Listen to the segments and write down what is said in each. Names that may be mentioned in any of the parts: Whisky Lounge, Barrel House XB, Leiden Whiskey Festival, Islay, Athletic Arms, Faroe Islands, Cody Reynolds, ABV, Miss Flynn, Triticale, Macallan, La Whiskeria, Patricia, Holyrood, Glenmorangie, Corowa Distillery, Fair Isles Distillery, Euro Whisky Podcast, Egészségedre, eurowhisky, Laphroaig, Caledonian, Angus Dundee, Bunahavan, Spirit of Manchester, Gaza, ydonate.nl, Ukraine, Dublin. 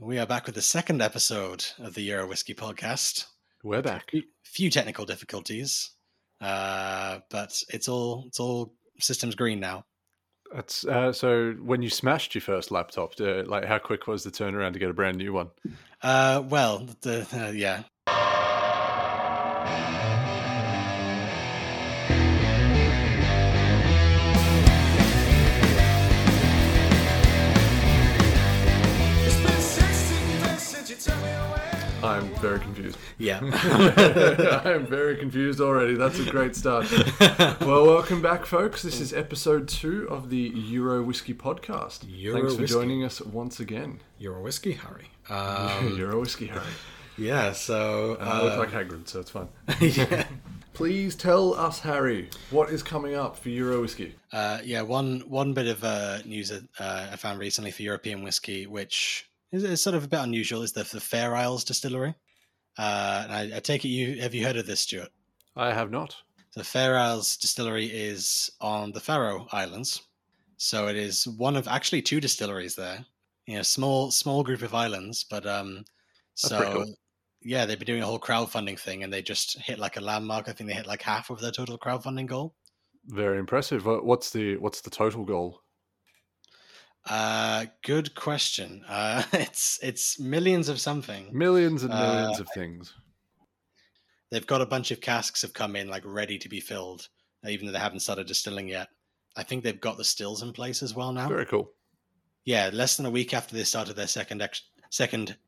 We are back with the second episode of the Euro Whisky Podcast. We're back. Few technical difficulties, but it's all systems green now. That's so when you smashed your first laptop, like how quick was the turnaround to get a brand new one? Yeah. I'm very confused. Yeah. I'm very confused already. That's a great start. Well, welcome back, folks. This is episode 2 of the Euro Whisky Podcast. Thanks for joining us once again. Euro Whisky, Harry. Euro Whisky, Harry. Yeah, so... I look like Hagrid, so it's fine. Yeah. Please tell us, Harry, what is coming up for Euro Whisky? One bit of news that I found recently for European whisky, which... it's sort of a bit unusual. It's the Fair Isles Distillery. And I take it have you heard of this, Stuart? I have not. The Fair Isles Distillery is on the Faroe Islands. So it is one of actually 2 distilleries there. You know, small group of islands, but that's pretty cool. Yeah, they've been doing a whole crowdfunding thing and they just hit like a landmark. I think they hit like half of their total crowdfunding goal. Very impressive. What's the total goal? Good question. It's millions of something. Millions and millions of things. They've got a bunch of casks have come in like ready to be filled, even though they haven't started distilling yet. I think they've got the stills in place as well now. Very cool. Yeah, less than a week after they started their second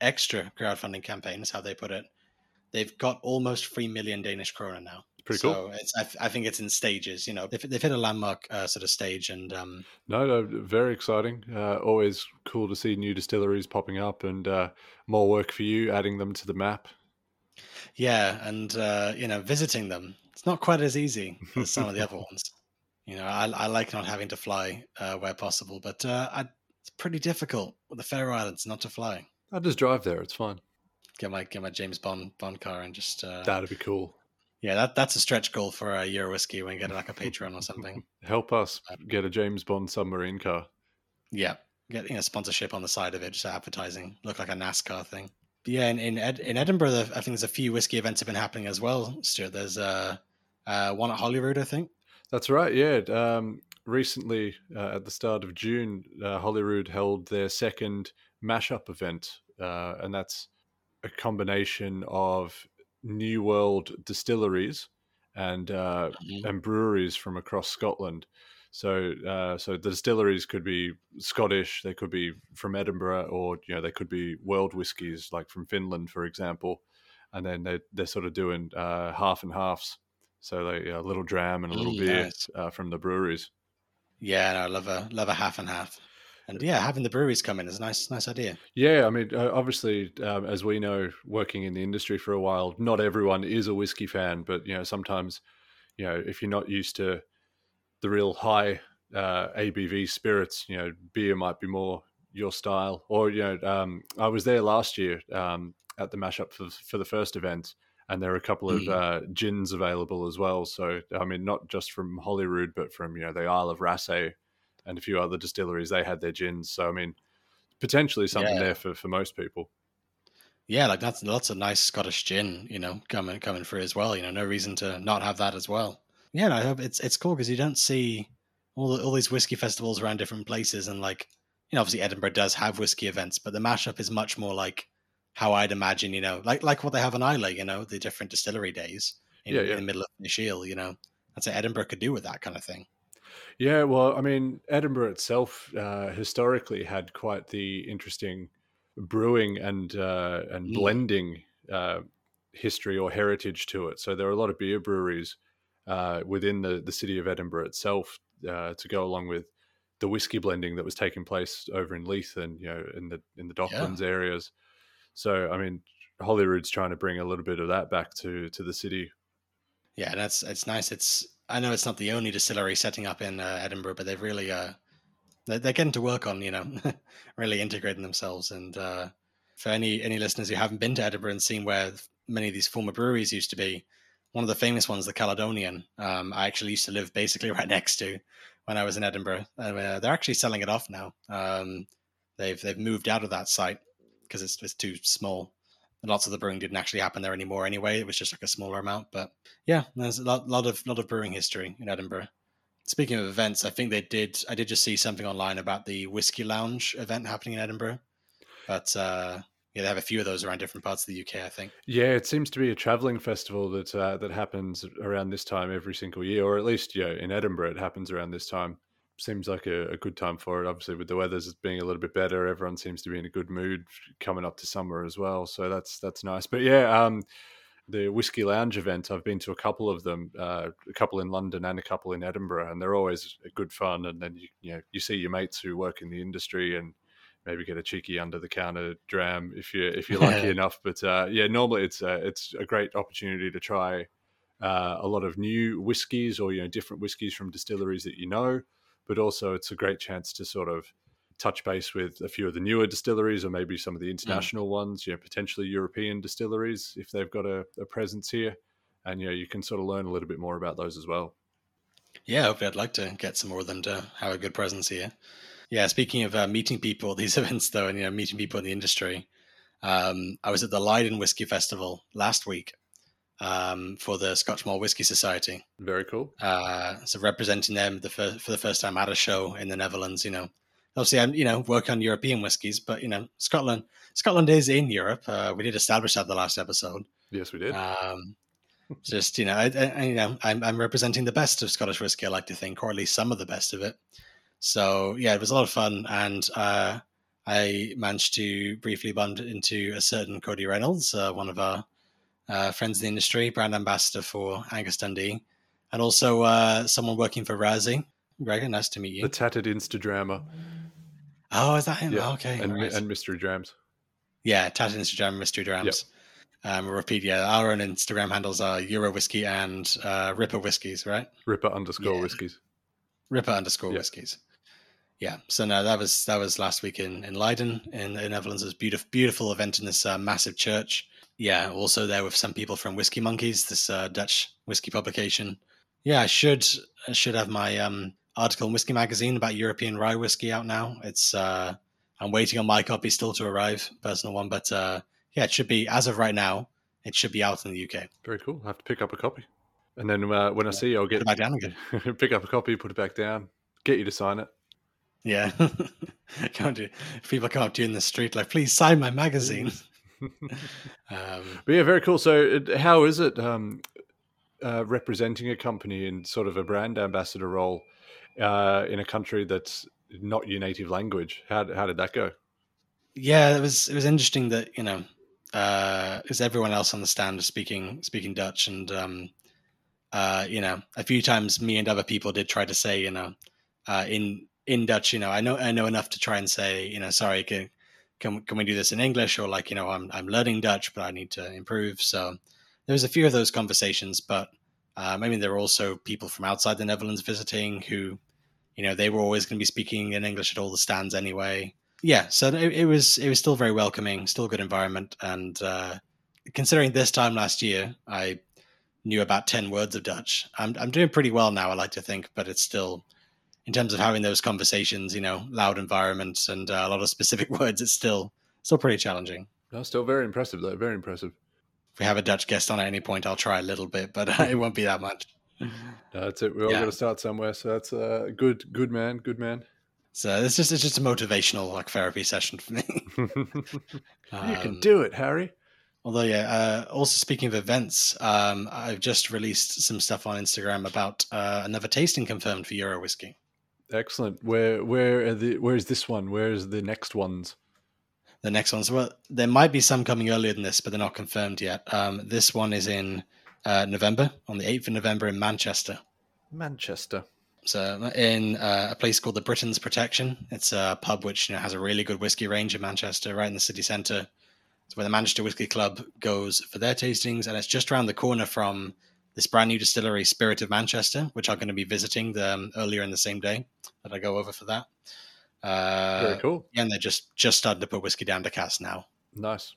extra crowdfunding campaign is how they put it. They've got almost 3 million Danish kroner now. Pretty cool. So I think it's in stages. You know, they've hit a landmark sort of stage, and very exciting. Always cool to see new distilleries popping up, and more work for you adding them to the map. Yeah, and visiting them, it's not quite as easy as some of the other ones. You know, I like not having to fly where possible, but it's pretty difficult with the Faroe Islands not to fly. I just drive there; it's fine. Get my James Bond car and just that'd be cool. Yeah, that's a stretch goal for a Euro Whisky when you get like a Patreon or something. Help us get a James Bond submarine car. Yeah, get sponsorship on the side of it, just advertising. Look like a NASCAR thing. But yeah, in Edinburgh, I think there's a few whisky events have been happening as well, Stuart. There's one at Holyrood, I think. That's right, yeah. Recently, at the start of June, Holyrood held their second mashup event, and that's a combination of... New World distilleries and breweries from across Scotland. So the distilleries could be Scottish, they could be from Edinburgh, or they could be world whiskies like from Finland, for example. And then they're sort of doing half and halves. So they a little dram and a little beer from the breweries. Yeah, I love a half and half. And yeah, having the breweries come in is a nice idea. Yeah, I mean, obviously, as we know, working in the industry for a while, not everyone is a whiskey fan, but, sometimes, if you're not used to the real high ABV spirits, beer might be more your style. Or, I was there last year at the mashup for the first event, and there are a couple of gins available as well. So, I mean, not just from Holyrood, but from, the Isle of Rassay, and a few other distilleries, they had their gins. So, I mean, potentially something there for most people. Yeah, like that's lots of nice Scottish gin, coming through as well. No reason to not have that as well. Yeah, I hope it's cool because you don't see all these whiskey festivals around different places. And like, obviously Edinburgh does have whiskey events, but the mashup is much more like how I'd imagine, like what they have in Islay, the different distillery days in the middle of the Shield, That's what Edinburgh could do with that kind of thing. Yeah, well, I mean, Edinburgh itself historically had quite the interesting brewing and blending history or heritage to it. So there are a lot of beer breweries within the city of Edinburgh itself to go along with the whiskey blending that was taking place over in Leith and in the Docklands areas. So I mean, Holyrood's trying to bring a little bit of that back to the city. Yeah, that's it's nice. I know it's not the only distillery setting up in Edinburgh, but they've really they're getting to work on really integrating themselves. And for any listeners who haven't been to Edinburgh and seen where many of these former breweries used to be, one of the famous ones, the Caledonian, I actually used to live basically right next to when I was in Edinburgh. They're actually selling it off now. They've moved out of that site because it's too small. And lots of the brewing didn't actually happen there anymore anyway. It was just like a smaller amount. But yeah, there's a lot of brewing history in Edinburgh. Speaking of events, I think I did just see something online about the Whiskey Lounge event happening in Edinburgh. But yeah, they have a few of those around different parts of the UK, I think. Yeah, it seems to be a travelling festival that happens around this time every single year, or at least, you know, in Edinburgh it happens around this time. Seems like a good time for it. Obviously, with the weather's being a little bit better, everyone seems to be in a good mood coming up to summer as well. So that's nice. But yeah, the Whiskey Lounge event, I've been to a couple of them, a couple in London and a couple in Edinburgh, and they're always good fun. And then you see your mates who work in the industry and maybe get a cheeky under the counter dram if you're lucky enough. But yeah, normally it's a great opportunity to try a lot of new whiskies or different whiskies from distilleries that you know. But also it's a great chance to sort of touch base with a few of the newer distilleries or maybe some of the international ones, potentially European distilleries if they've got a presence here. And, you can sort of learn a little bit more about those as well. Yeah, hopefully I'd like to get some more of them to have a good presence here. Yeah, speaking of meeting people at these events, though, and, meeting people in the industry, I was at the Leiden Whiskey Festival last week. For the Scotch Malt Whisky Society. Very cool. So representing them for the first time at a show in the Netherlands, Obviously, I'm, work on European whiskies, but, Scotland is in Europe. We did establish that the last episode. Yes, we did. Just, I'm representing the best of Scottish whiskey, I like to think, or at least some of the best of it. So, yeah, it was a lot of fun. And I managed to briefly bump into a certain Cody Reynolds, one of our friends in the industry, brand ambassador for Angus Dundee, and also someone working for Rassay. Gregor, nice to meet you. The tattered Instadrammer. Oh, is that him? Yeah. Oh, okay. And Mystery Drams. Yeah, tattered Instagram, Mystery Drams. Yep. Repeat, yeah, our own Instagram handles are Euro Whisky and Ripper Whiskies, right? Ripper_Whiskies. Ripper_Whiskies. Yeah, so no, that was last week in Leiden in Netherlands. It was a beautiful event in this massive church. Yeah, also there with some people from Whiskey Monkeys, this Dutch whiskey publication. Yeah, I should have my article in Whiskey Magazine about European rye whiskey out now. It's I'm waiting on my copy still to arrive, personal one, but yeah, it should be, as of right now, it should be out in the UK. Very cool. I have to pick up a copy, and then when I see you, I'll get it back down again. Pick up a copy, put it back down, get you to sign it. Yeah, can't do. People come up to you in the street like, please sign my magazine. But yeah, very cool. So how is it representing a company in sort of a brand ambassador role in a country that's not your native language? How did that go? Yeah, it was interesting that as everyone else on the stand was speaking Dutch, and a few times me and other people did try to say in Dutch, I know enough to try and say sorry, Can we do this in English? Or like, I'm learning Dutch, but I need to improve. So there was a few of those conversations, but there were also people from outside the Netherlands visiting who, they were always going to be speaking in English at all the stands anyway. Yeah, so it was still very welcoming, still a good environment. And considering this time last year, I knew about 10 words of Dutch. I'm doing pretty well now, I like to think, but it's still... in terms of having those conversations, loud environments and a lot of specific words, it's still pretty challenging. No, still very impressive, though. Very impressive. If we have a Dutch guest on at any point, I'll try a little bit, but it won't be that much. No, that's it. We're all going to start somewhere. So that's a good man. So it's just a motivational therapy session for me. You can do it, Harry. Although, also speaking of events, I've just released some stuff on Instagram about another tasting confirmed for Euro Whisky. Excellent. Where is this one? Where is the next ones? The next ones. Well, there might be some coming earlier than this, but they're not confirmed yet. This one is in November, on the 8th of November in Manchester. So in a place called the Britons Protection. It's a pub which has a really good whiskey range in Manchester, right in the city centre. It's where the Manchester Whiskey Club goes for their tastings. And it's just around the corner from this brand new distillery, Spirit of Manchester, which I'm going to be visiting earlier in the same day that I go over for that. Very cool. And they're just starting to put whiskey down to cask now. Nice.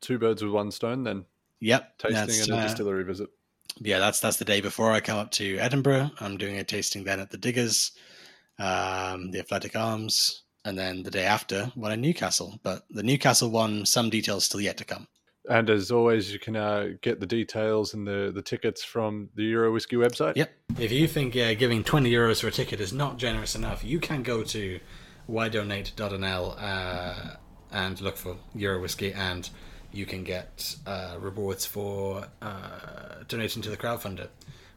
Two birds with one stone then. Yep. Tasting and a distillery visit. Yeah, that's the day before I come up to Edinburgh. I'm doing a tasting then at the Diggers, the Athletic Arms. and then the day after one in Newcastle. But the Newcastle one, some details still yet to come. And as always, you can get the details and the tickets from the Euro Whisky website. Yep. If you think giving 20 euros for a ticket is not generous enough, you can go to ydonate.nl and look for Euro Whisky, and you can get rewards for donating to the crowdfunder,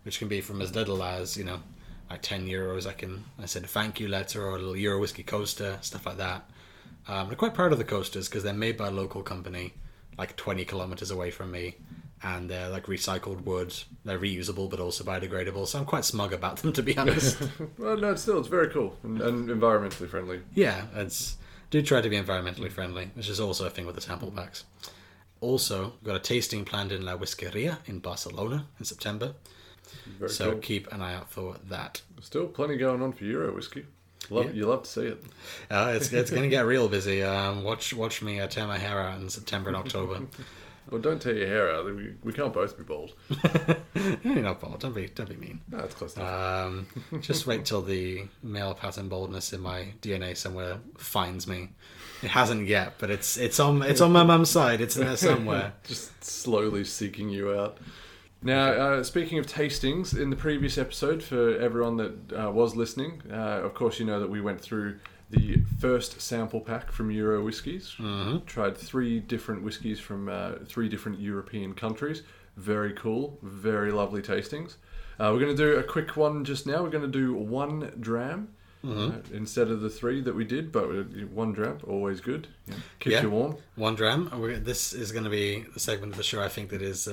which can be from as little as, you know, like 10 euros. I send a thank you letter or a little Euro Whisky coaster, stuff like that. I'm quite proud of the coasters because they're made by a local company, like 20 kilometers away from me, and they're like recycled wood. They're reusable but also biodegradable, so I'm quite smug about them, to be honest. Well, no, it's very cool and environmentally friendly. Yeah, do try to be environmentally friendly, which is also a thing with the sample packs. Also, we've got a tasting planned in La Whiskeria in Barcelona in September. Very so cool. Keep an eye out for that. Still plenty going on for Euro Whisky. Yeah. You love to see it. It's going to get real busy. Watch me tear my hair out in September and October. Well, don't tear your hair out. We can't both be bald. You're not bald. Don't be mean. No, that's close enough. Just wait till the male pattern baldness in my DNA somewhere finds me. It hasn't yet, but it's on my mum's side. It's there somewhere. Just slowly seeking you out. Now, speaking of tastings, in the previous episode, for everyone that was listening, of course you know that we went through the first sample pack from Euro Whiskies. Mm-hmm. Tried 3 different whiskies from 3 different European countries. Very cool, very lovely tastings. We're going to do a quick one just now. We're going to do 1 dram. Mm-hmm. Instead of the 3 that we did, but 1 dram, always good. Yeah. Keeps you warm. 1 dram. This is going to be the segment of the show, I think, that is...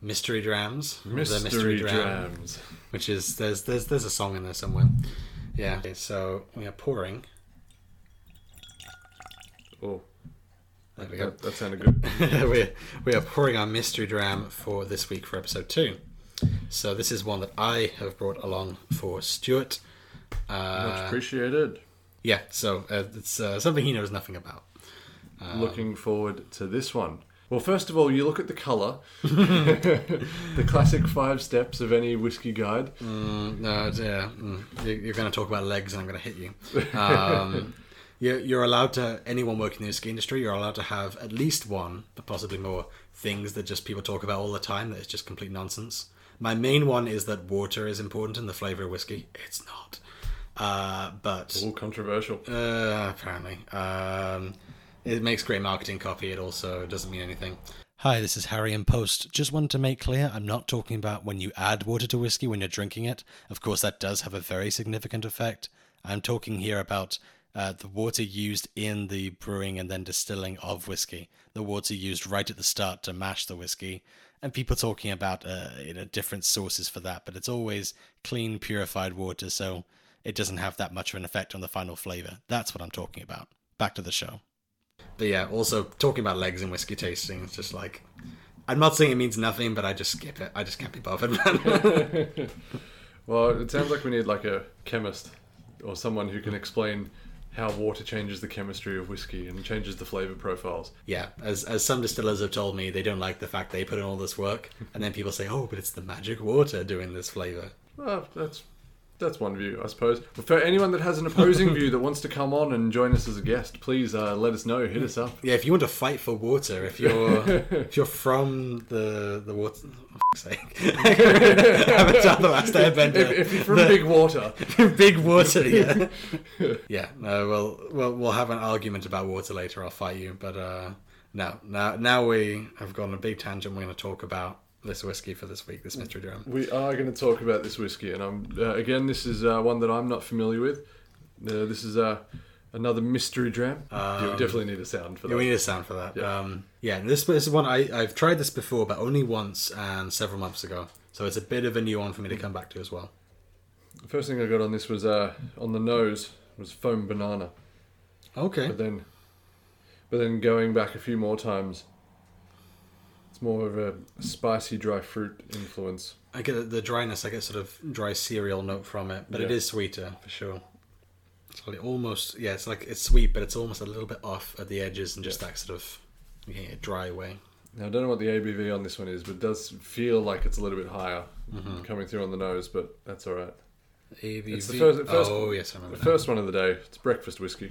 mystery drams. Mystery drams. Which is there's a song in there somewhere. Yeah. Okay, so we are pouring. Oh. There we go. That sounded good. we are pouring our mystery dram for this week for episode 2. So this is one that I have brought along for Stuart. Much appreciated. Yeah, so it's something he knows nothing about. Looking forward to this one. Well, first of all, you look at the colour. The classic 5 steps of any whiskey guide. You're going to talk about legs and I'm going to hit you. You're allowed to, anyone working in the whiskey industry, you're allowed to have at least one, but possibly more, things that just people talk about all the time that is just complete nonsense. My main one is that water is important in the flavour of whiskey. It's not. But... all controversial. Apparently. It makes great marketing copy. It also doesn't mean anything. Hi, this is Harry in Post. Just wanted to make clear I'm not talking about when you add water to whiskey when you're drinking it. Of course, that does have a very significant effect. I'm talking here about the water used in the brewing and then distilling of whiskey. The water used right at the start to mash the whiskey. And people talking about different sources for that. But it's always clean, purified water, so it doesn't have that much of an effect on the final flavour. That's what I'm talking about. Back to the show. But yeah, also talking about legs and whiskey tasting, it's just like, I'm not saying it means nothing, but I just skip it. I just can't be bothered, man. Well, it sounds like we need like a chemist or someone who can explain how water changes the chemistry of whiskey and changes the flavour profiles. Yeah, as some distillers have told me, they don't like the fact they put in all this work, and then people say, oh, but it's the magic water doing this flavour. Well, that's one view, I suppose. But for anyone that has an opposing view that wants to come on and join us as a guest, please let us know. Hit us up. Yeah, if you want to fight for water, if you're from the water. For fuck's sake, Avatar: The Last Airbender. If you're from Big Water, Big Water. Yeah. Yeah. No. We'll have an argument about water later. I'll fight you. But no. Now we have gone on a big tangent. We're going to talk about this whiskey for this week, this mystery dram. We are going to talk about this whiskey, and I'm again, this is one that I'm not familiar with. This is another mystery dram. Yeah, we definitely need a sound for that. Yeah, we need a sound for that. Yeah, this is one I've tried this before, but only once and several months ago. So it's a bit of a new one for me to come back to as well. The first thing I got on this was on the nose was foam banana. Okay. But then going back a few more times, more of a spicy dry fruit influence. I get the dryness, I get sort of dry cereal note from it, but It is sweeter for sure. It's almost, it's like it's sweet, but it's almost a little bit off at the edges and just that sort of dry way. Now, I don't know what the ABV on this one is, but it does feel like it's a little bit higher coming through on the nose, but that's all right. ABV. It's the first oh, yes, I remember the first one of the day. It's breakfast whiskey.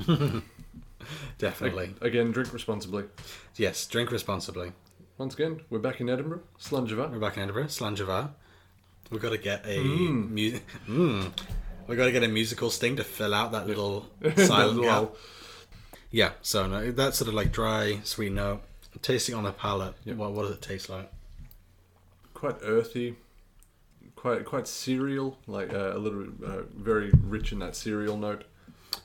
Definitely. Again, drink responsibly. Yes, drink responsibly. Once again, we're back in Edinburgh, Slangevar. We've got to get a we've got to get a musical sting to fill out that little silent gap. Yeah, so no, that sort of like dry, sweet note. Tasting on a palate, what does it taste like? Quite earthy, quite cereal, like a little very rich in that cereal note.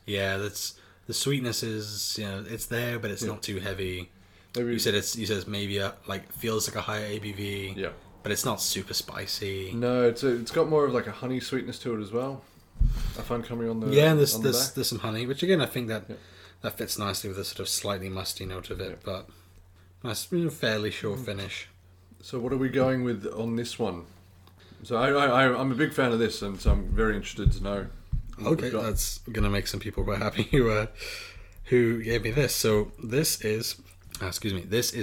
Yeah, that's the sweetness is, you know, it's there, but it's not too heavy. Maybe you said it's maybe like feels like a higher ABV. Yeah. But it's not super spicy. No, it's got more of like a honey sweetness to it as well. I find coming on the and there's some honey, which again I think that fits nicely with the sort of slightly musty note of it, but nice, fairly short finish. So what are we going with on this one? So I'm a big fan of this, and so I'm very interested to know. Okay, that's gonna make some people quite happy who gave me this. So this is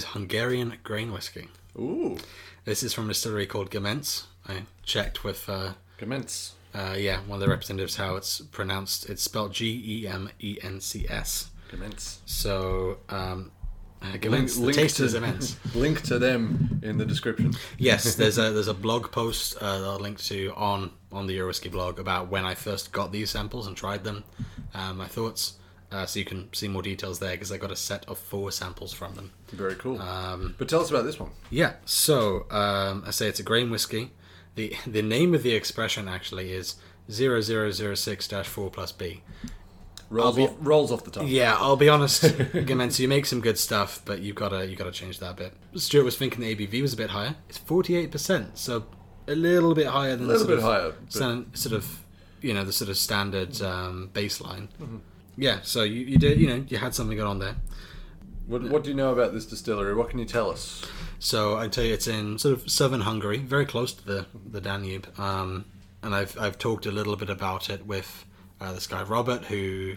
Hungarian grain whiskey. Ooh. This is from a distillery called Gemenc. I checked with Gemenc. One of the representatives how it's pronounced. It's spelled Gemencs. Gemenc. So Gemenc. The taste is immense. Link to them in the description. Yes, there's a blog post that I'll link to on the Euro Whisky blog about when I first got these samples and tried them, my thoughts. So you can see more details there because I got a set of 4 samples from them. Very cool. But tell us about this one. Yeah. So I say it's a grain whiskey. The name of the expression actually is 0006-4 plus B. Rolls off the tongue. Yeah. I'll be honest, Gemenc, you make some good stuff, but you've got to change that bit. Stuart was thinking the ABV was a bit higher. It's 48%, so a little bit higher than the sort of standard baseline. Mm-hmm. Yeah, so you did, you had something going on there. What do you know about this distillery? What can you tell us? So I tell you, it's in sort of southern Hungary, very close to the Danube. And I've talked a little bit about it with this guy Robert, who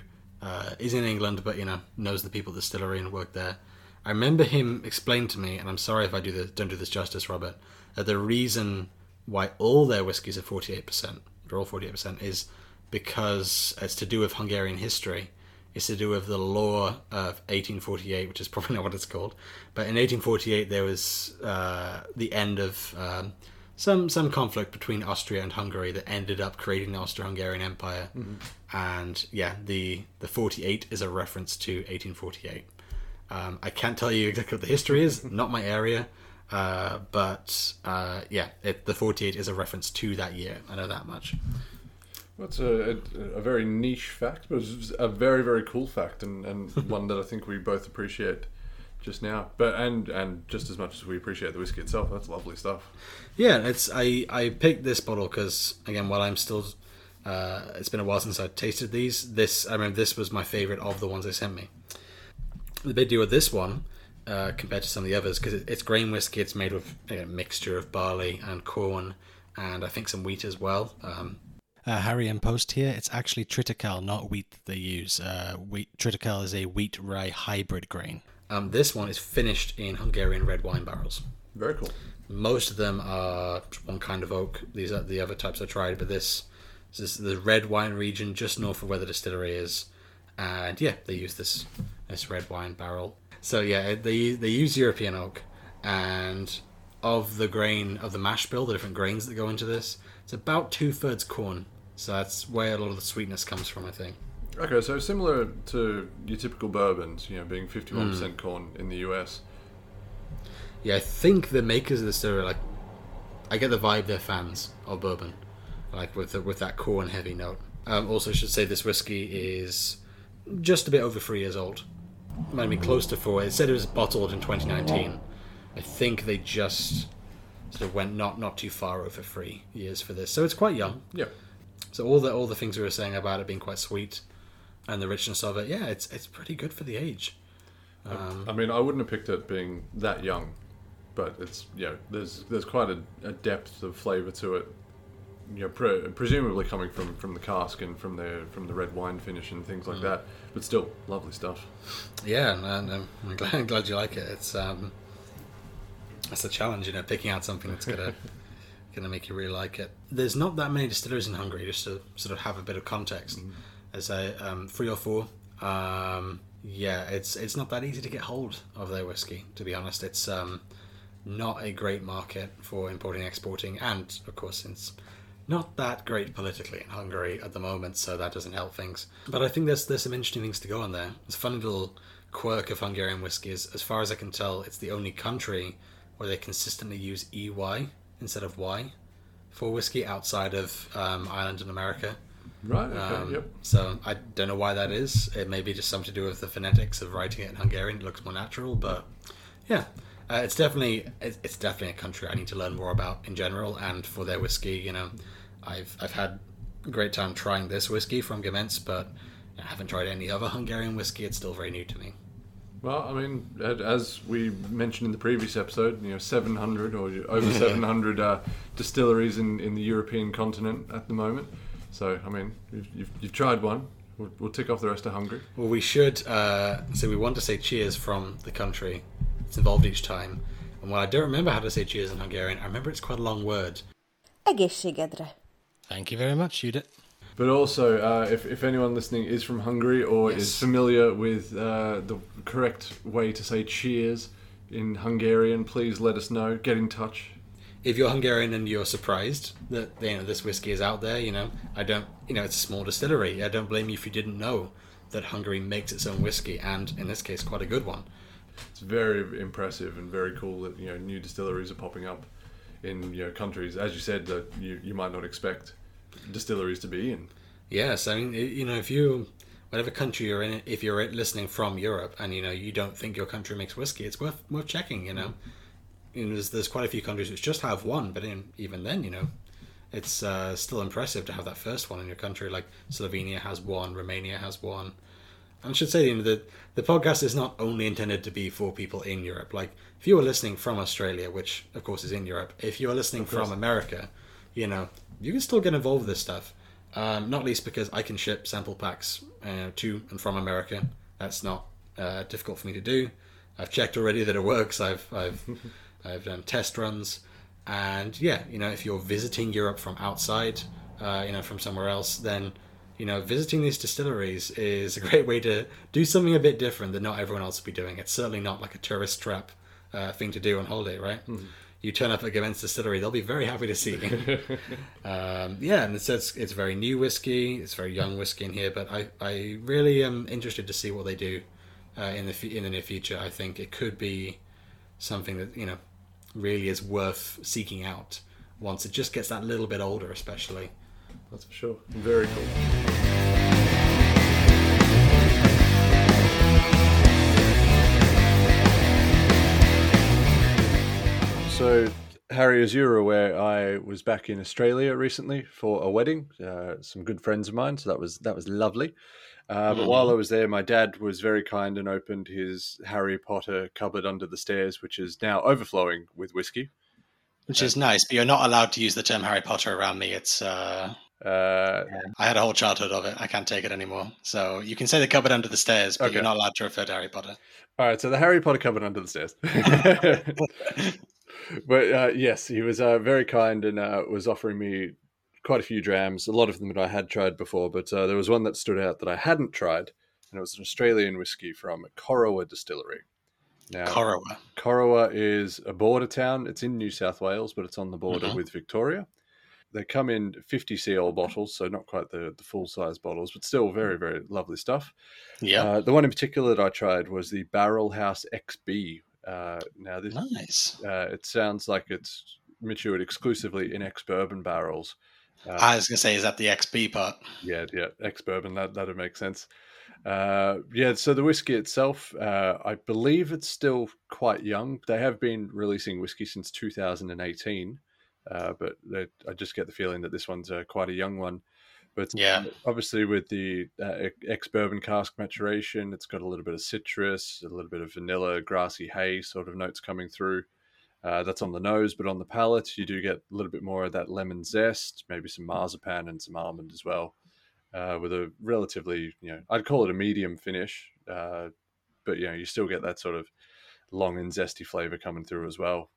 is in England, but knows the people at the distillery and worked there. I remember him explain to me, and I'm sorry if I don't do this justice, Robert, that the reason why all their whiskies are 48%, they're all 48%, is because it's to do with Hungarian history. It's to do with the law of 1848, which is probably not what it's called. But in 1848, there was the end of some conflict between Austria and Hungary that ended up creating the Austro-Hungarian Empire. Mm-hmm. And yeah, the 48 is a reference to 1848. I can't tell you exactly what the history is, not my area. The 48 is a reference to that year. I know that much. That's a very niche fact, but it's a very, very cool fact, and one that I think we both appreciate just now. But and just as much as we appreciate the whiskey itself, that's lovely stuff. Yeah, I picked this bottle because, again, while I'm still, it's been a while since I tasted these. This was my favourite of the ones they sent me. The big deal with this one compared to some of the others, because it's grain whiskey. It's made with a mixture of barley and corn, and I think some wheat as well. Harry and Post here. It's actually triticale, not wheat that they use. Triticale is a wheat-rye hybrid grain. This one is finished in Hungarian red wine barrels. Very cool. Most of them are one kind of oak. These are the other types I tried, but this is the red wine region just north of where the distillery is. And yeah, they use this red wine barrel. So yeah, they use European oak. And of the grain, of the mash bill, the different grains that go into this, it's about 2/3 corn. So that's where a lot of the sweetness comes from, I think. Okay, so similar to your typical bourbons, being 51% corn in the US. Yeah, I think the makers of the distillery, like, I get the vibe they're fans of bourbon, like with that corn heavy note. Also, I should say this whiskey is just a bit over 3 years old. Might be close to 4. It said it was bottled in 2019. I think they just sort of went not too far over 3 years for this, so it's quite young. Yeah. So all the things we were saying about it being quite sweet, and the richness of it, yeah, it's pretty good for the age. I mean, I wouldn't have picked it being that young, but it's there's quite a depth of flavour to it, presumably coming from the cask and from the red wine finish and things like that. But still, lovely stuff. Yeah, and I'm glad you like it. It's. That's a challenge, picking out something that's going to going to make you really like it. There's not that many distilleries in Hungary, just to sort of have a bit of context. There's three or four. Yeah, it's not that easy to get hold of their whiskey, to be honest. It's not a great market for importing, exporting, and of course it's not that great politically in Hungary at the moment, so that doesn't help things. But I think there's some interesting things to go on there. It's a funny little quirk of Hungarian whiskey is, as far as I can tell, it's the only country where they consistently use EY instead of Y for whiskey outside of Ireland and America. Right, okay, yep. So I don't know why that is. It may be just something to do with the phonetics of writing it in Hungarian. It looks more natural, but yeah. It's definitely a country I need to learn more about in general, and for their whiskey, you know, I've had a great time trying this whiskey from Gemenc, but I haven't tried any other Hungarian whiskey. It's still very new to me. Well, I mean, as we mentioned in the previous episode, you know, 700 or over 700 distilleries in the European continent at the moment. So, I mean, you've tried one. We'll tick off the rest of Hungary. Well, we should. So we want to say cheers from the country it's involved each time. And while I don't remember how to say cheers in Hungarian, I remember it's quite a long word. Egészségedre. Thank you very much, Judith. But also, if anyone listening is from Hungary or is familiar with the correct way to say cheers in Hungarian, please let us know. Get in touch. If you're Hungarian and you're surprised that, you know, this whiskey is out there, you know, I don't, you know, it's a small distillery. I don't blame you if you didn't know that Hungary makes its own whiskey, and in this case, quite a good one. It's very impressive and very cool that, you know, new distilleries are popping up in, you know, countries, as you said, that you might not expect distilleries to be in. Yes, I mean, you know, whatever country you're in, if you're listening from Europe and, you know, you don't think your country makes whiskey, it's worth checking, you know. Mm-hmm. You know, there's quite a few countries which just have one, but even then, you know, it's still impressive to have that first one in your country. Like Slovenia has one, Romania has one. And I should say, you know, the podcast is not only intended to be for people in Europe. Like, if you are listening from Australia, which of course is in Europe, if you are listening from America, you know, you can still get involved with this stuff. Not least because I can ship sample packs to and from America. That's not difficult for me to do. I've checked already that it works. I've done test runs, and yeah, you know, if you're visiting Europe from outside, you know, from somewhere else, then, you know, visiting these distilleries is a great way to do something a bit different that not everyone else will be doing. It's certainly not like a tourist trap thing to do on holiday, right? Mm. You turn up at Gemenc Distillery, they'll be very happy to see you. Yeah, and it's very new whiskey, it's very young whiskey in here, but I really am interested to see what they do in the near future. I think it could be something that, you know, really is worth seeking out once it just gets that little bit older, especially. That's for sure. Very cool. So, Harry, as you're aware, I was back in Australia recently for a wedding. Some good friends of mine, so that was lovely. But while I was there, my dad was very kind and opened his Harry Potter cupboard under the stairs, which is now overflowing with whiskey. Which is nice, but you're not allowed to use the term Harry Potter around me. It's I had a whole childhood of it. I can't take it anymore. So you can say the cupboard under the stairs, but You're not allowed to refer to Harry Potter. All right, so the Harry Potter cupboard under the stairs. But yes, he was very kind and was offering me quite a few drams, a lot of them that I had tried before, but there was one that stood out that I hadn't tried, and it was an Australian whiskey from Corowa Distillery. Now, Corowa is a border town. It's in New South Wales, but it's on the border with Victoria. They come in 50 cl bottles, so not quite the full-size bottles, but still very, very lovely stuff. Yeah. The one in particular that I tried was the Barrel House XB. Now, this nice. It sounds like it's matured exclusively in ex-bourbon barrels. I was going to say, is that the XB part? Yeah, ex-bourbon, that would make sense. So the whiskey itself, I believe it's still quite young. They have been releasing whiskey since 2018, but I just get the feeling that this one's quite a young one. But yeah, obviously with the ex-bourbon cask maturation, it's got a little bit of citrus, a little bit of vanilla, grassy hay sort of notes coming through. That's on the nose, but on the palate, you do get a little bit more of that lemon zest, maybe some marzipan and some almond as well, with a relatively, you know, I'd call it a medium finish, but, you know, you still get that sort of long and zesty flavor coming through as well.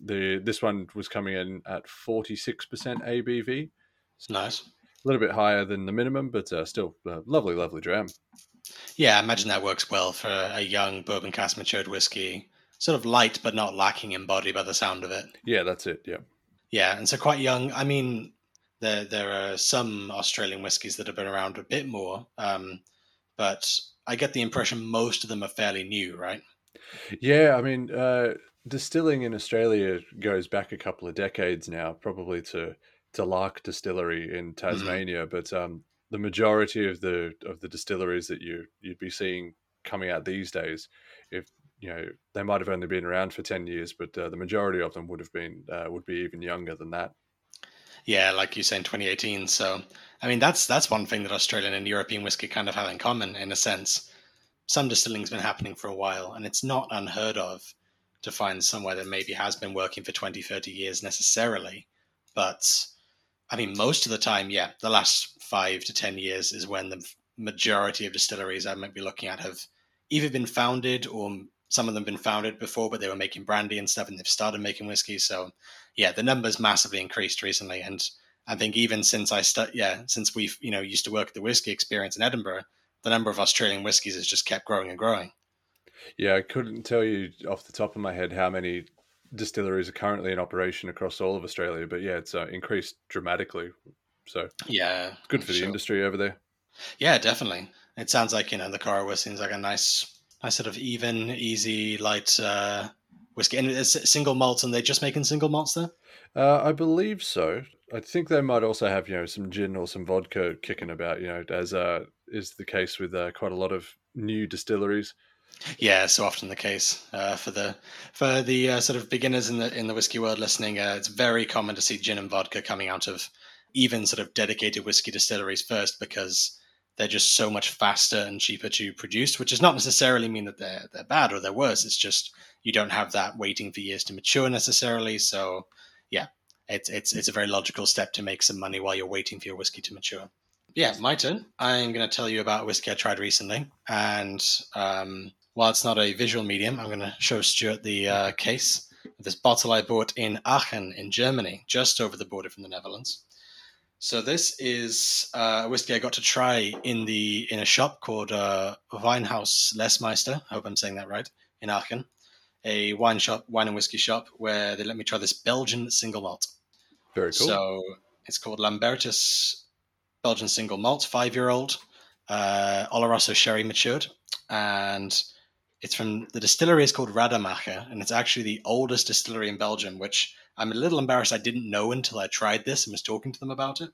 This one was coming in at 46% ABV. It's nice. A little bit higher than the minimum, but still a lovely, lovely dram. Yeah, I imagine that works well for a young bourbon cask matured whiskey. Sort of light, but not lacking in body by the sound of it. Yeah, that's it, yeah. Yeah, and so quite young. I mean, there are some Australian whiskies that have been around a bit more, but I get the impression most of them are fairly new, right? Yeah, I mean, distilling in Australia goes back a couple of decades now, probably to Lark Distillery in Tasmania, but the majority of the distilleries that you'd be seeing coming out these days, if you know, they might have only been around for 10 years, but the majority of them would be even younger than that. Yeah, like you say, in 2018. So, I mean, that's one thing that Australian and European whiskey kind of have in common, in a sense. Some distilling's been happening for a while, and it's not unheard of to find somewhere that maybe has been working for 20, 30 years necessarily. But, I mean, most of the time, yeah, the last 5 to 10 years is when the majority of distilleries I might be looking at have either been founded, or some of them been founded before, but they were making brandy and stuff, and they've started making whiskey. So, yeah, the numbers massively increased recently. And I think even since we used to work at the Whiskey Experience in Edinburgh, the number of Australian whiskies has just kept growing and growing. Yeah, I couldn't tell you off the top of my head how many distilleries are currently in operation across all of Australia, but yeah, it's increased dramatically. So yeah, it's good for the industry over there. Yeah, definitely. It sounds like, the Corowa seems like a nice sort of even, easy, light whiskey. And it's single malts, and they're just making single malts there? I believe so. I think they might also have, some gin or some vodka kicking about, as is the case with quite a lot of new distilleries. Yeah, so often the case for the sort of beginners in the whiskey world listening. It's very common to see gin and vodka coming out of even sort of dedicated whiskey distilleries first, because they're just so much faster and cheaper to produce, which does not necessarily mean that they're bad or they're worse. It's just you don't have that waiting for years to mature necessarily. So yeah, it's a very logical step to make some money while you're waiting for your whiskey to mature. Yeah, my turn. I'm going to tell you about a whiskey I tried recently, and while it's not a visual medium, I'm going to show Stuart the case of this bottle I bought in Aachen in Germany, just over the border from the Netherlands. So this is a whiskey I got to try in a shop called Weinhaus Lessmeister. I hope I'm saying that right. In Aachen, a wine and whiskey shop, where they let me try this Belgian single malt. Very cool. So it's called Lambertus Belgian single malt, 5-year-old, Oloroso sherry matured. And it's from the distillery is called Rademacher, and it's actually the oldest distillery in Belgium, which I'm a little embarrassed I didn't know until I tried this and was talking to them about it.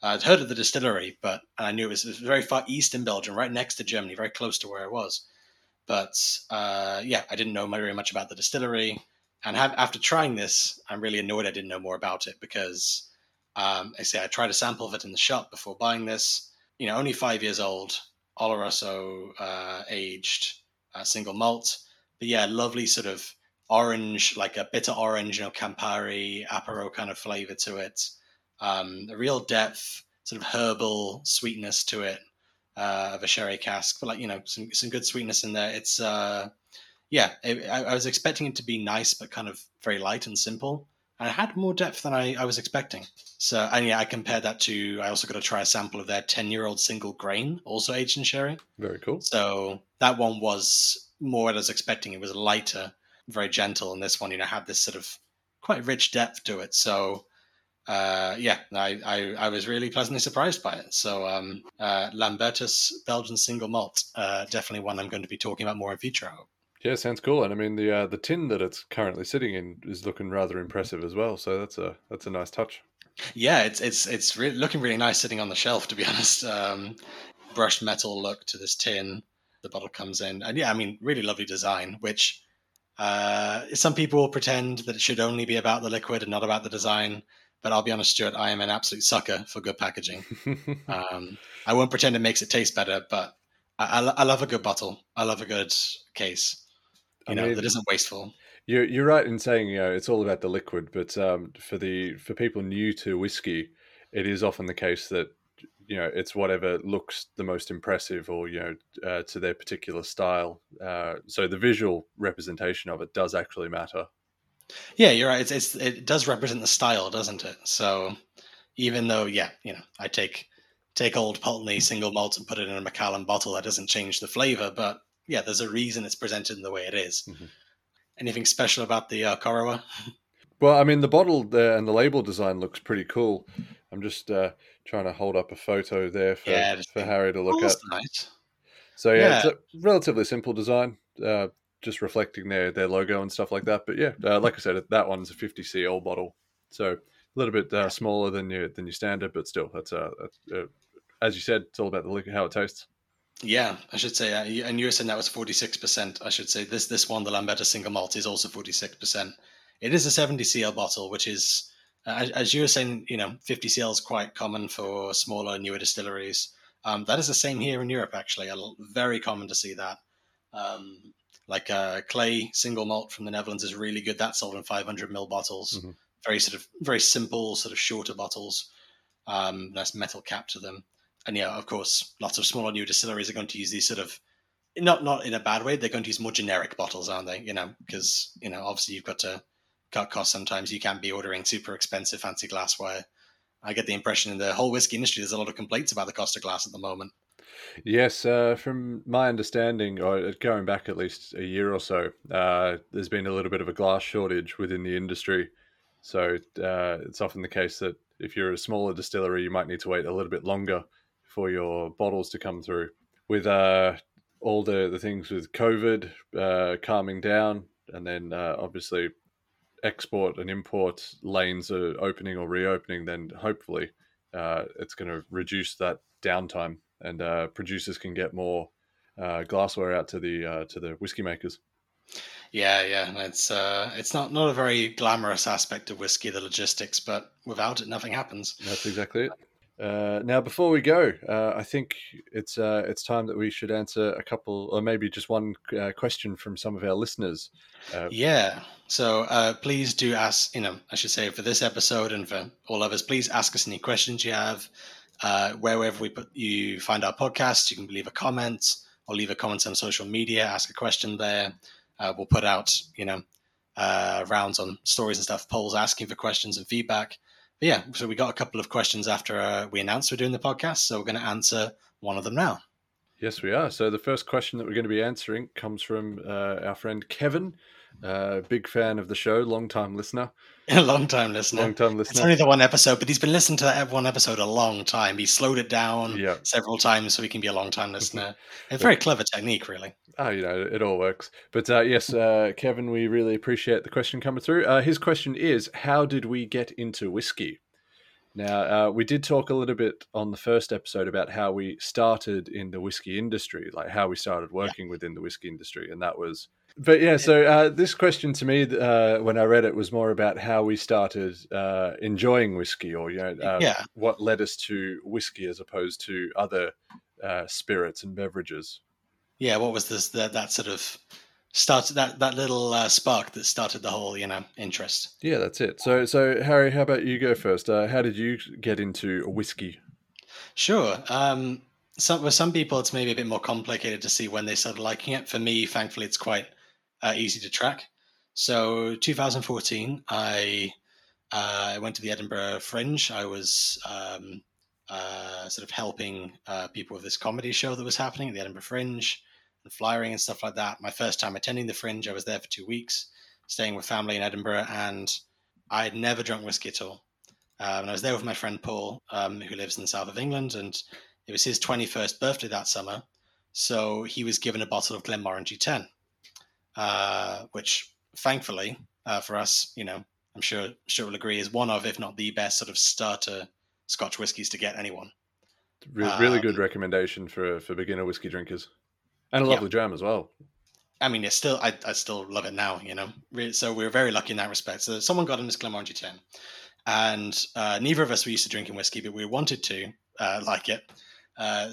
I'd heard of the distillery, but I knew it was very far east in Belgium, right next to Germany, very close to where I was. But I didn't know very much about the distillery. And after trying this, I'm really annoyed I didn't know more about it, because I tried a sample of it in the shop before buying this. Only 5 years old, Oloroso aged, single malt, but yeah, lovely sort of orange, like a bitter orange, Campari, Aperol kind of flavor to it. A real depth, sort of herbal sweetness to it, of a sherry cask, but some good sweetness in there. It's I was expecting it to be nice, but kind of very light and simple. And it had more depth than I was expecting. So, and yeah, I compared that to, I also got to try a sample of their 10-year-old single grain, also aged in sherry. Very cool. So that one was more what I was expecting. It was lighter, very gentle. And this one, had this sort of quite rich depth to it. So, I was really pleasantly surprised by it. So Lambertus Belgian single malt, definitely one I'm going to be talking about more in future, I hope. Yeah, sounds cool. And I mean, the tin that it's currently sitting in is looking rather impressive as well. So that's a nice touch. Yeah, it's really looking really nice sitting on the shelf, to be honest. Brushed metal look to this tin. The bottle comes in, and yeah, I mean, really lovely design. Which some people will pretend that it should only be about the liquid and not about the design. But I'll be honest, Stuart, I am an absolute sucker for good packaging. I won't pretend it makes it taste better, but I love a good bottle. I love a good case. I mean, that isn't wasteful. You're right in saying it's all about the liquid, but for people new to whiskey, it is often the case that it's whatever looks the most impressive, or to their particular style. So the visual representation of it does actually matter. Yeah, you're right. It does represent the style, doesn't it? So even though, I take old Pulteney single malt and put it in a Macallan bottle, that doesn't change the flavor. But yeah, there's a reason it's presented in the way it is. Mm-hmm. Anything special about the Corowa? Well, I mean, the bottle there and the label design looks pretty cool. I'm just trying to hold up a photo there for Harry to look at. Nice. So yeah, it's a relatively simple design, just reflecting their logo and stuff like that. But yeah, like I said, that one's a 50 cl bottle, so a little bit smaller than your standard, but still, that's as you said, it's all about the liquor, how it tastes. Yeah, I should say, and you were saying that was 46%. I should say this one, the Lambertus single malt, is also 46%. It is a 70 cl bottle, which is, as you were saying, 50 cl is quite common for smaller, newer distilleries. That is the same here in Europe, actually. Very common to see that. Clay single malt from the Netherlands is really good. That's sold in 500 ml bottles. Mm-hmm. Very simple, sort of shorter bottles. Nice metal cap to them. And yeah, of course, lots of smaller new distilleries are going to use these sort of, not in a bad way, they're going to use more generic bottles, aren't they? Because, obviously you've got to cut costs sometimes. You can't be ordering super expensive fancy glassware. I get the impression in the whole whiskey industry, there's a lot of complaints about the cost of glass at the moment. Yes, from my understanding, or going back at least a year or so, there's been a little bit of a glass shortage within the industry. So it's often the case that if you're a smaller distillery, you might need to wait a little bit longer for your bottles to come through. With all the things with COVID calming down, and then obviously export and import lanes are opening or reopening, then hopefully it's going to reduce that downtime, and producers can get more glassware out to the whiskey makers. Yeah, it's not a very glamorous aspect of whiskey, the logistics, but without it, nothing happens. That's exactly it. Now, before we go, I think it's time that we should answer a couple, or maybe just one question from some of our listeners. So please do ask, I should say, for this episode and for all others, please ask us any questions you have. Wherever you find our podcast, you can leave a comment or leave a comment on social media, ask a question there. We'll put out, rounds on stories and stuff, polls asking for questions and feedback. But yeah, so we got a couple of questions after we announced we're doing the podcast, so we're going to answer one of them now. Yes, we are. So the first question that we're going to be answering comes from our friend Kevin, big fan of the show, long-time listener. It's only the one episode, but he's been listening to that one episode a long time. He slowed it down several times so he can be a long-time listener. A very clever technique, really. Oh, it all works. But yes, Kevin, we really appreciate the question coming through. His question is, how did we get into whiskey? Now, we did talk a little bit on the first episode about how we started in the whiskey industry, like how we started working within the whiskey industry. And that was... But yeah, so this question to me, when I read it, was more about how we started enjoying whiskey, or what led us to whiskey as opposed to other spirits and beverages. Yeah, what was this that sort of started that little spark that started the whole interest? Yeah, that's it. So Harry, how about you go first? How did you get into whiskey? Sure. For some people, it's maybe a bit more complicated to see when they started liking it. For me, thankfully, it's quite easy to track. So 2014, I went to the Edinburgh Fringe. I was sort of helping people with this comedy show that was happening at the Edinburgh Fringe and flyering and stuff like that. My first time attending the Fringe, I was there for 2 weeks, staying with family in Edinburgh, and I had never drunk whiskey at all. And I was there with my friend Paul, who lives in the south of England, and it was his 21st birthday that summer, so he was given a bottle of Glenmorangie 10. Which thankfully for us, I'm sure we'll agree is one of, if not the best sort of starter Scotch whiskies to get anyone. Really good recommendation for beginner whiskey drinkers, and a lovely dram as well. I mean, it's still, I still love it now, So we were very lucky in that respect. So someone got him this Glenmorangie 10, and neither of us were used to drinking whiskey, but we wanted to like it.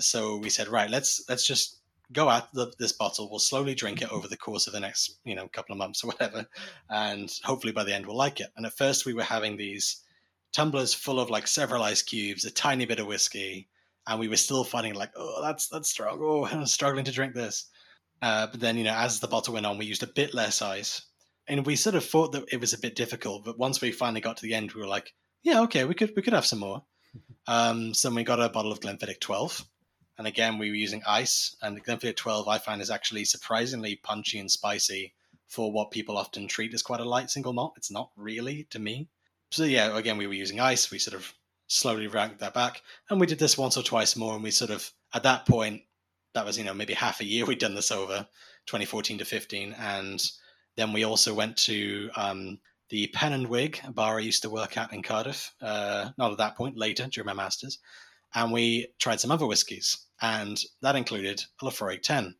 So we said, right, let's just go at this bottle. We'll slowly drink it over the course of the next, couple of months or whatever, and hopefully by the end we'll like it. And at first we were having these tumblers full of like several ice cubes, a tiny bit of whiskey, and we were still finding like, oh, that's strong. Oh, I'm struggling to drink this. But then, as the bottle went on, we used a bit less ice, And we sort of thought that it was a bit difficult, but once we finally got to the end, we were like, yeah, okay, we could have some more. So we got a bottle of Glenfiddich 12. And again, we were using ice. And the Glenfiddich 12, I find, is actually surprisingly punchy and spicy for what people often treat as quite a light single malt. It's not really, to me. So yeah, again, we were using ice. We sort of slowly ramped that back. And we did this once or twice more. And we sort of, at that point, that was, maybe half a year we'd done this over, 2014 to 15. And then we also went to the Pen and Wig, a bar I used to work at in Cardiff. Not at that point, later, during my master's. And we tried some other whiskies. And that included a Laphroaig 10,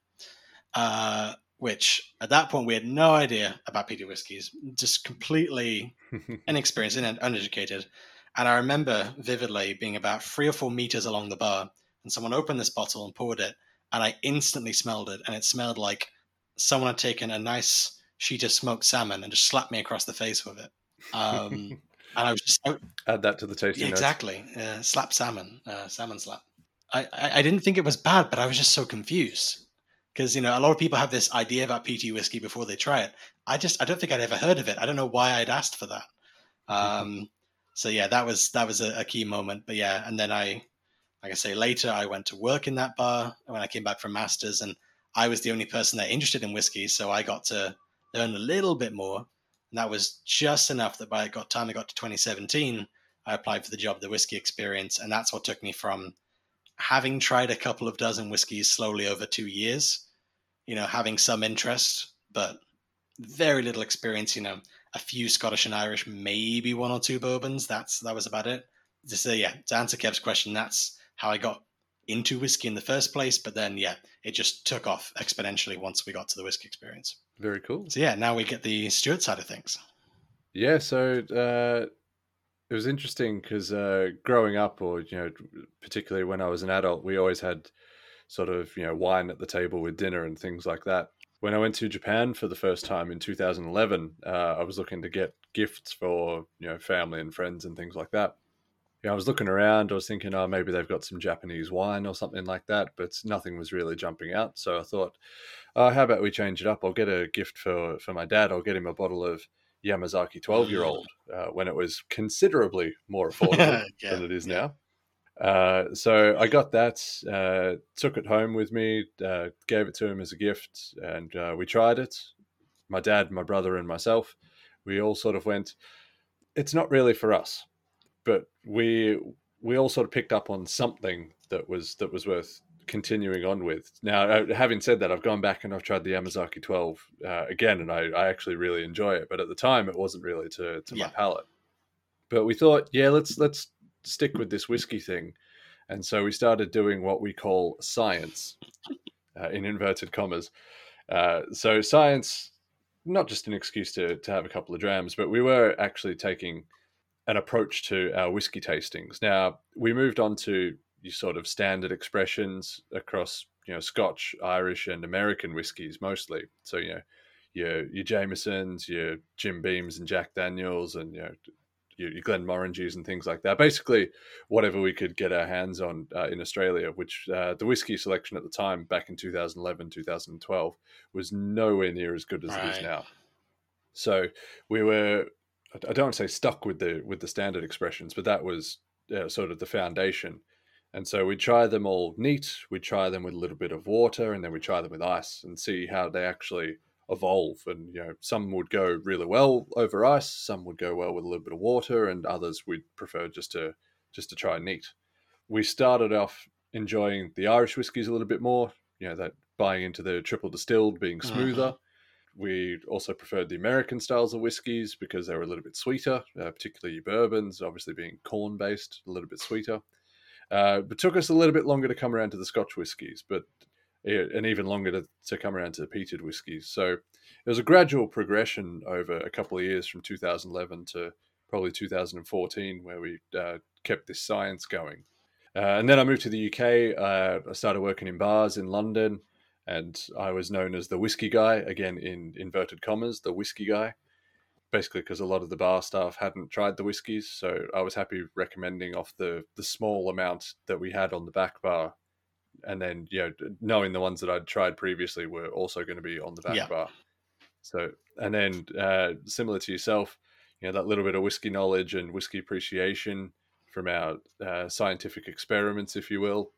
which at that point we had no idea about peaty whiskies, just completely inexperienced and uneducated. And I remember vividly being about 3 or 4 meters along the bar, and someone opened this bottle and poured it, and I instantly smelled it, and it smelled like someone had taken a nice sheet of smoked salmon and just slapped me across the face with it. And I was just... Add that to the tasting notes. Exactly. Slap salmon. Salmon slap. I didn't think it was bad, but I was just so confused because, a lot of people have this idea about peaty whiskey before they try it. I don't think I'd ever heard of it. I don't know why I'd asked for that. So yeah, that was a key moment, but yeah. And then later I went to work in that bar when I came back from masters, and I was the only person there interested in whiskey. So I got to learn a little bit more, and that was just enough that by the time I got to 2017, I applied for the job, the Whiskey Experience. And that's what took me from having tried a couple of dozen whiskies slowly over 2 years, having some interest, but very little experience, a few Scottish and Irish, maybe 1 or 2 bourbons. That was about it. So yeah, to answer Kev's question, that's how I got into whiskey in the first place. But then, yeah, it just took off exponentially once we got to the Whiskey Experience. Very cool. So yeah, now we get the Stuart side of things. Yeah, so... It was interesting because growing up, or particularly when I was an adult, we always had sort of wine at the table with dinner and things like that. When I went to Japan for the first time in 2011, I was looking to get gifts for family and friends and things like that. I was looking around. I was thinking, oh, maybe they've got some Japanese wine or something like that, but nothing was really jumping out. So I thought, how about we change it up? I'll get a gift for my dad. I'll get him a bottle of Yamazaki 12-year-old when it was considerably more affordable than it is now. So I got that, took it home with me, gave it to him as a gift, and we tried it. My dad, my brother, and myself, we all sort of went, it's not really for us, but we all sort of picked up on something that was worth continuing on with. Now, having said that, I've gone back and I've tried the Yamazaki 12 again, and I actually really enjoy it, but at the time it wasn't really to my palate. But we thought, let's stick with this whiskey thing, and so we started doing what we call science, in inverted commas. So science, not just an excuse to have a couple of drams, but we were actually taking an approach to our whiskey tastings. Now, we moved on to sort of standard expressions across, Scotch, Irish, and American whiskies mostly. So, your Jamesons, your Jim Beams and Jack Daniels, and your Glenmorangies and things like that. Basically, whatever we could get our hands on in Australia, which the whiskey selection at the time, back in 2011, 2012, was nowhere near as good as it is now. So we were, I don't want to say stuck with the standard expressions, but that was sort of the foundation. And so we try them all neat, we try them with a little bit of water, and then we try them with ice and see how they actually evolve. And, some would go really well over ice, some would go well with a little bit of water, and others we'd prefer just to try neat. We started off enjoying the Irish whiskies a little bit more, that buying into the triple distilled being smoother. We also preferred the American styles of whiskies because they were a little bit sweeter, particularly bourbons, obviously being corn-based, a little bit sweeter. It took us a little bit longer to come around to the Scotch whiskies, and even longer to come around to the peated whiskies. So it was a gradual progression over a couple of years from 2011 to probably 2014, where we kept this science going. And then I moved to the UK. I started working in bars in London, and I was known as the whiskey guy, again in inverted commas, the whiskey guy. Basically because a lot of the bar staff hadn't tried the whiskies, so I was happy recommending off the small amount that we had on the back bar, and then knowing the ones that I'd tried previously were also going to be on the back bar. So, and then similar to yourself, you know, that little bit of whiskey knowledge and whiskey appreciation from our scientific experiments, if you will,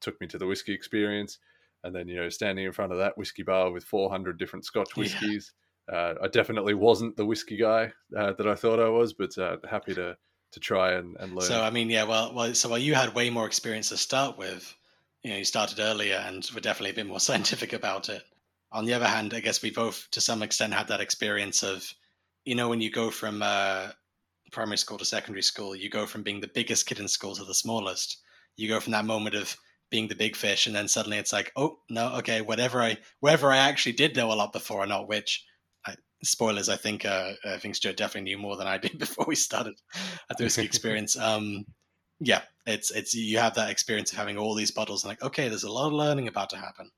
took me to the whiskey experience. And then, you know, standing in front of that whiskey bar with 400 different Scotch whiskies, I definitely wasn't the whiskey guy that I thought I was, but happy to try and learn. So, I mean, yeah, well, you had way more experience to start with. You know, you started earlier and were definitely a bit more scientific about it. On the other hand, I guess we both, to some extent, had that experience of, you know, when you go from primary school to secondary school, you go from being the biggest kid in school to the smallest. You go from that moment of being the big fish, and then suddenly it's like, oh, no, okay, whether I actually did know a lot before or not, which, spoilers, I think Stuart definitely knew more than I did before we started at the whiskey experience. Yeah, it's you have that experience of having all these bottles and like, okay, there's a lot of learning about to happen.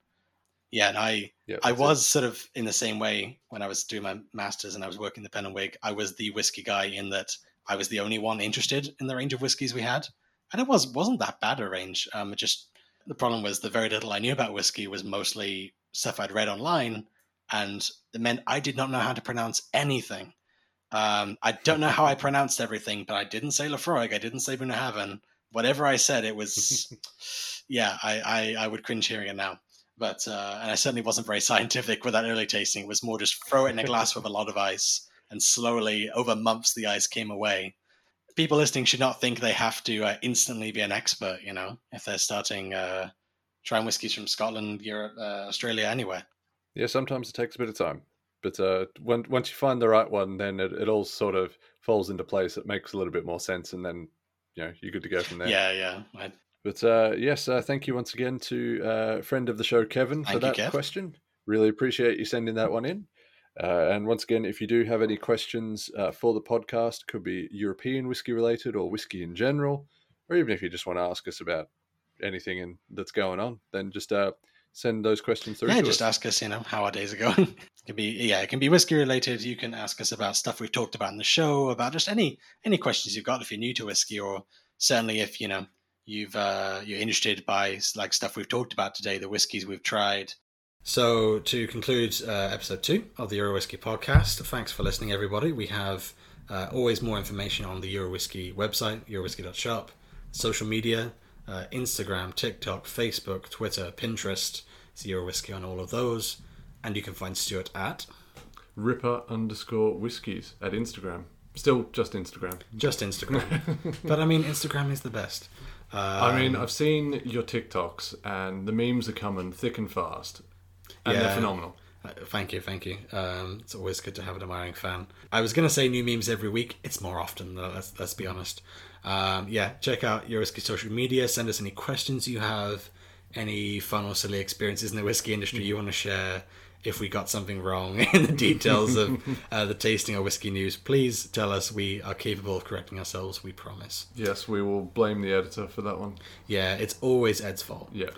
Yeah, and I was sort of in the same way when I was doing my master's and I was working the Pen and Wig. I was the whiskey guy in that I was the only one interested in the range of whiskies we had. And it wasn't that bad a range. It just, the problem was the very little I knew about whiskey was mostly stuff I'd read online. And it meant I did not know how to pronounce anything. I don't know how I pronounced everything, but I didn't say Laphroaig. I didn't say Bunahavan. Whatever I said, it was, yeah, I would cringe hearing it now. But and I certainly wasn't very scientific with that early tasting. It was more just throw it in a glass with a lot of ice, and slowly over months the ice came away. People listening should not think they have to instantly be an expert, you know, if they're starting trying whiskies from Scotland, Europe, Australia, anywhere. Yeah, sometimes it takes a bit of time, but once you find the right one, then it all sort of falls into place. It makes a little bit more sense, and then, you know, you're good to go from there. Yeah. But yes, thank you once again to friend of the show, Kevin, for that question. Really appreciate you sending that one in. And once again, if you do have any questions for the podcast, could be European whiskey related or whiskey in general, or even if you just want to ask us about anything that's going on, then just send those questions through. Yeah, to just us. Ask us, you know, how our days are going. It can be whiskey related. You can ask us about stuff we've talked about in the show, about just any questions you've got if you're new to whiskey, or certainly if, you know, you're interested by like stuff we've talked about today, the whiskies we've tried. So to conclude episode 2 of the Euro Whisky podcast, thanks for listening, everybody. We have always more information on the Euro Whisky website, eurowhisky.shop, social media, Instagram, TikTok, Facebook, Twitter, Pinterest. It's Euro Whisky on all of those. And you can find Stuart at Ripper_whiskies at Instagram. Still just Instagram. But I mean, Instagram is the best. I mean, I've seen your TikToks and the memes are coming thick and fast, and they're phenomenal. Thank you. It's always good to have an admiring fan. I was going to say new memes every week. It's more often, though, let's be honest. Check out your whiskey social media. Send us any questions you have, any fun or silly experiences in the whiskey industry you want to share. If we got something wrong in the details of the tasting or whiskey news, please tell us. We are capable of correcting ourselves, we promise. Yes, we will blame the editor for that one. Yeah, it's always Ed's fault. Yeah.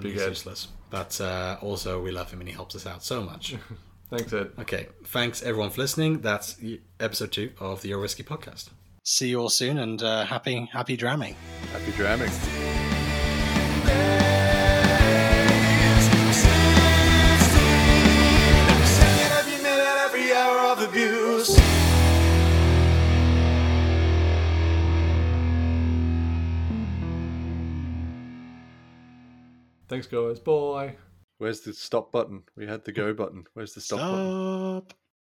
He's useless. But also, we love him and he helps us out so much. Thanks, Ed. Okay, thanks everyone for listening. That's episode 2 of the Your Whiskey Podcast. See you all soon, and happy dramming. Happy dramming. Thanks, guys. Bye. Where's the stop button? We had the go button. Where's the stop button?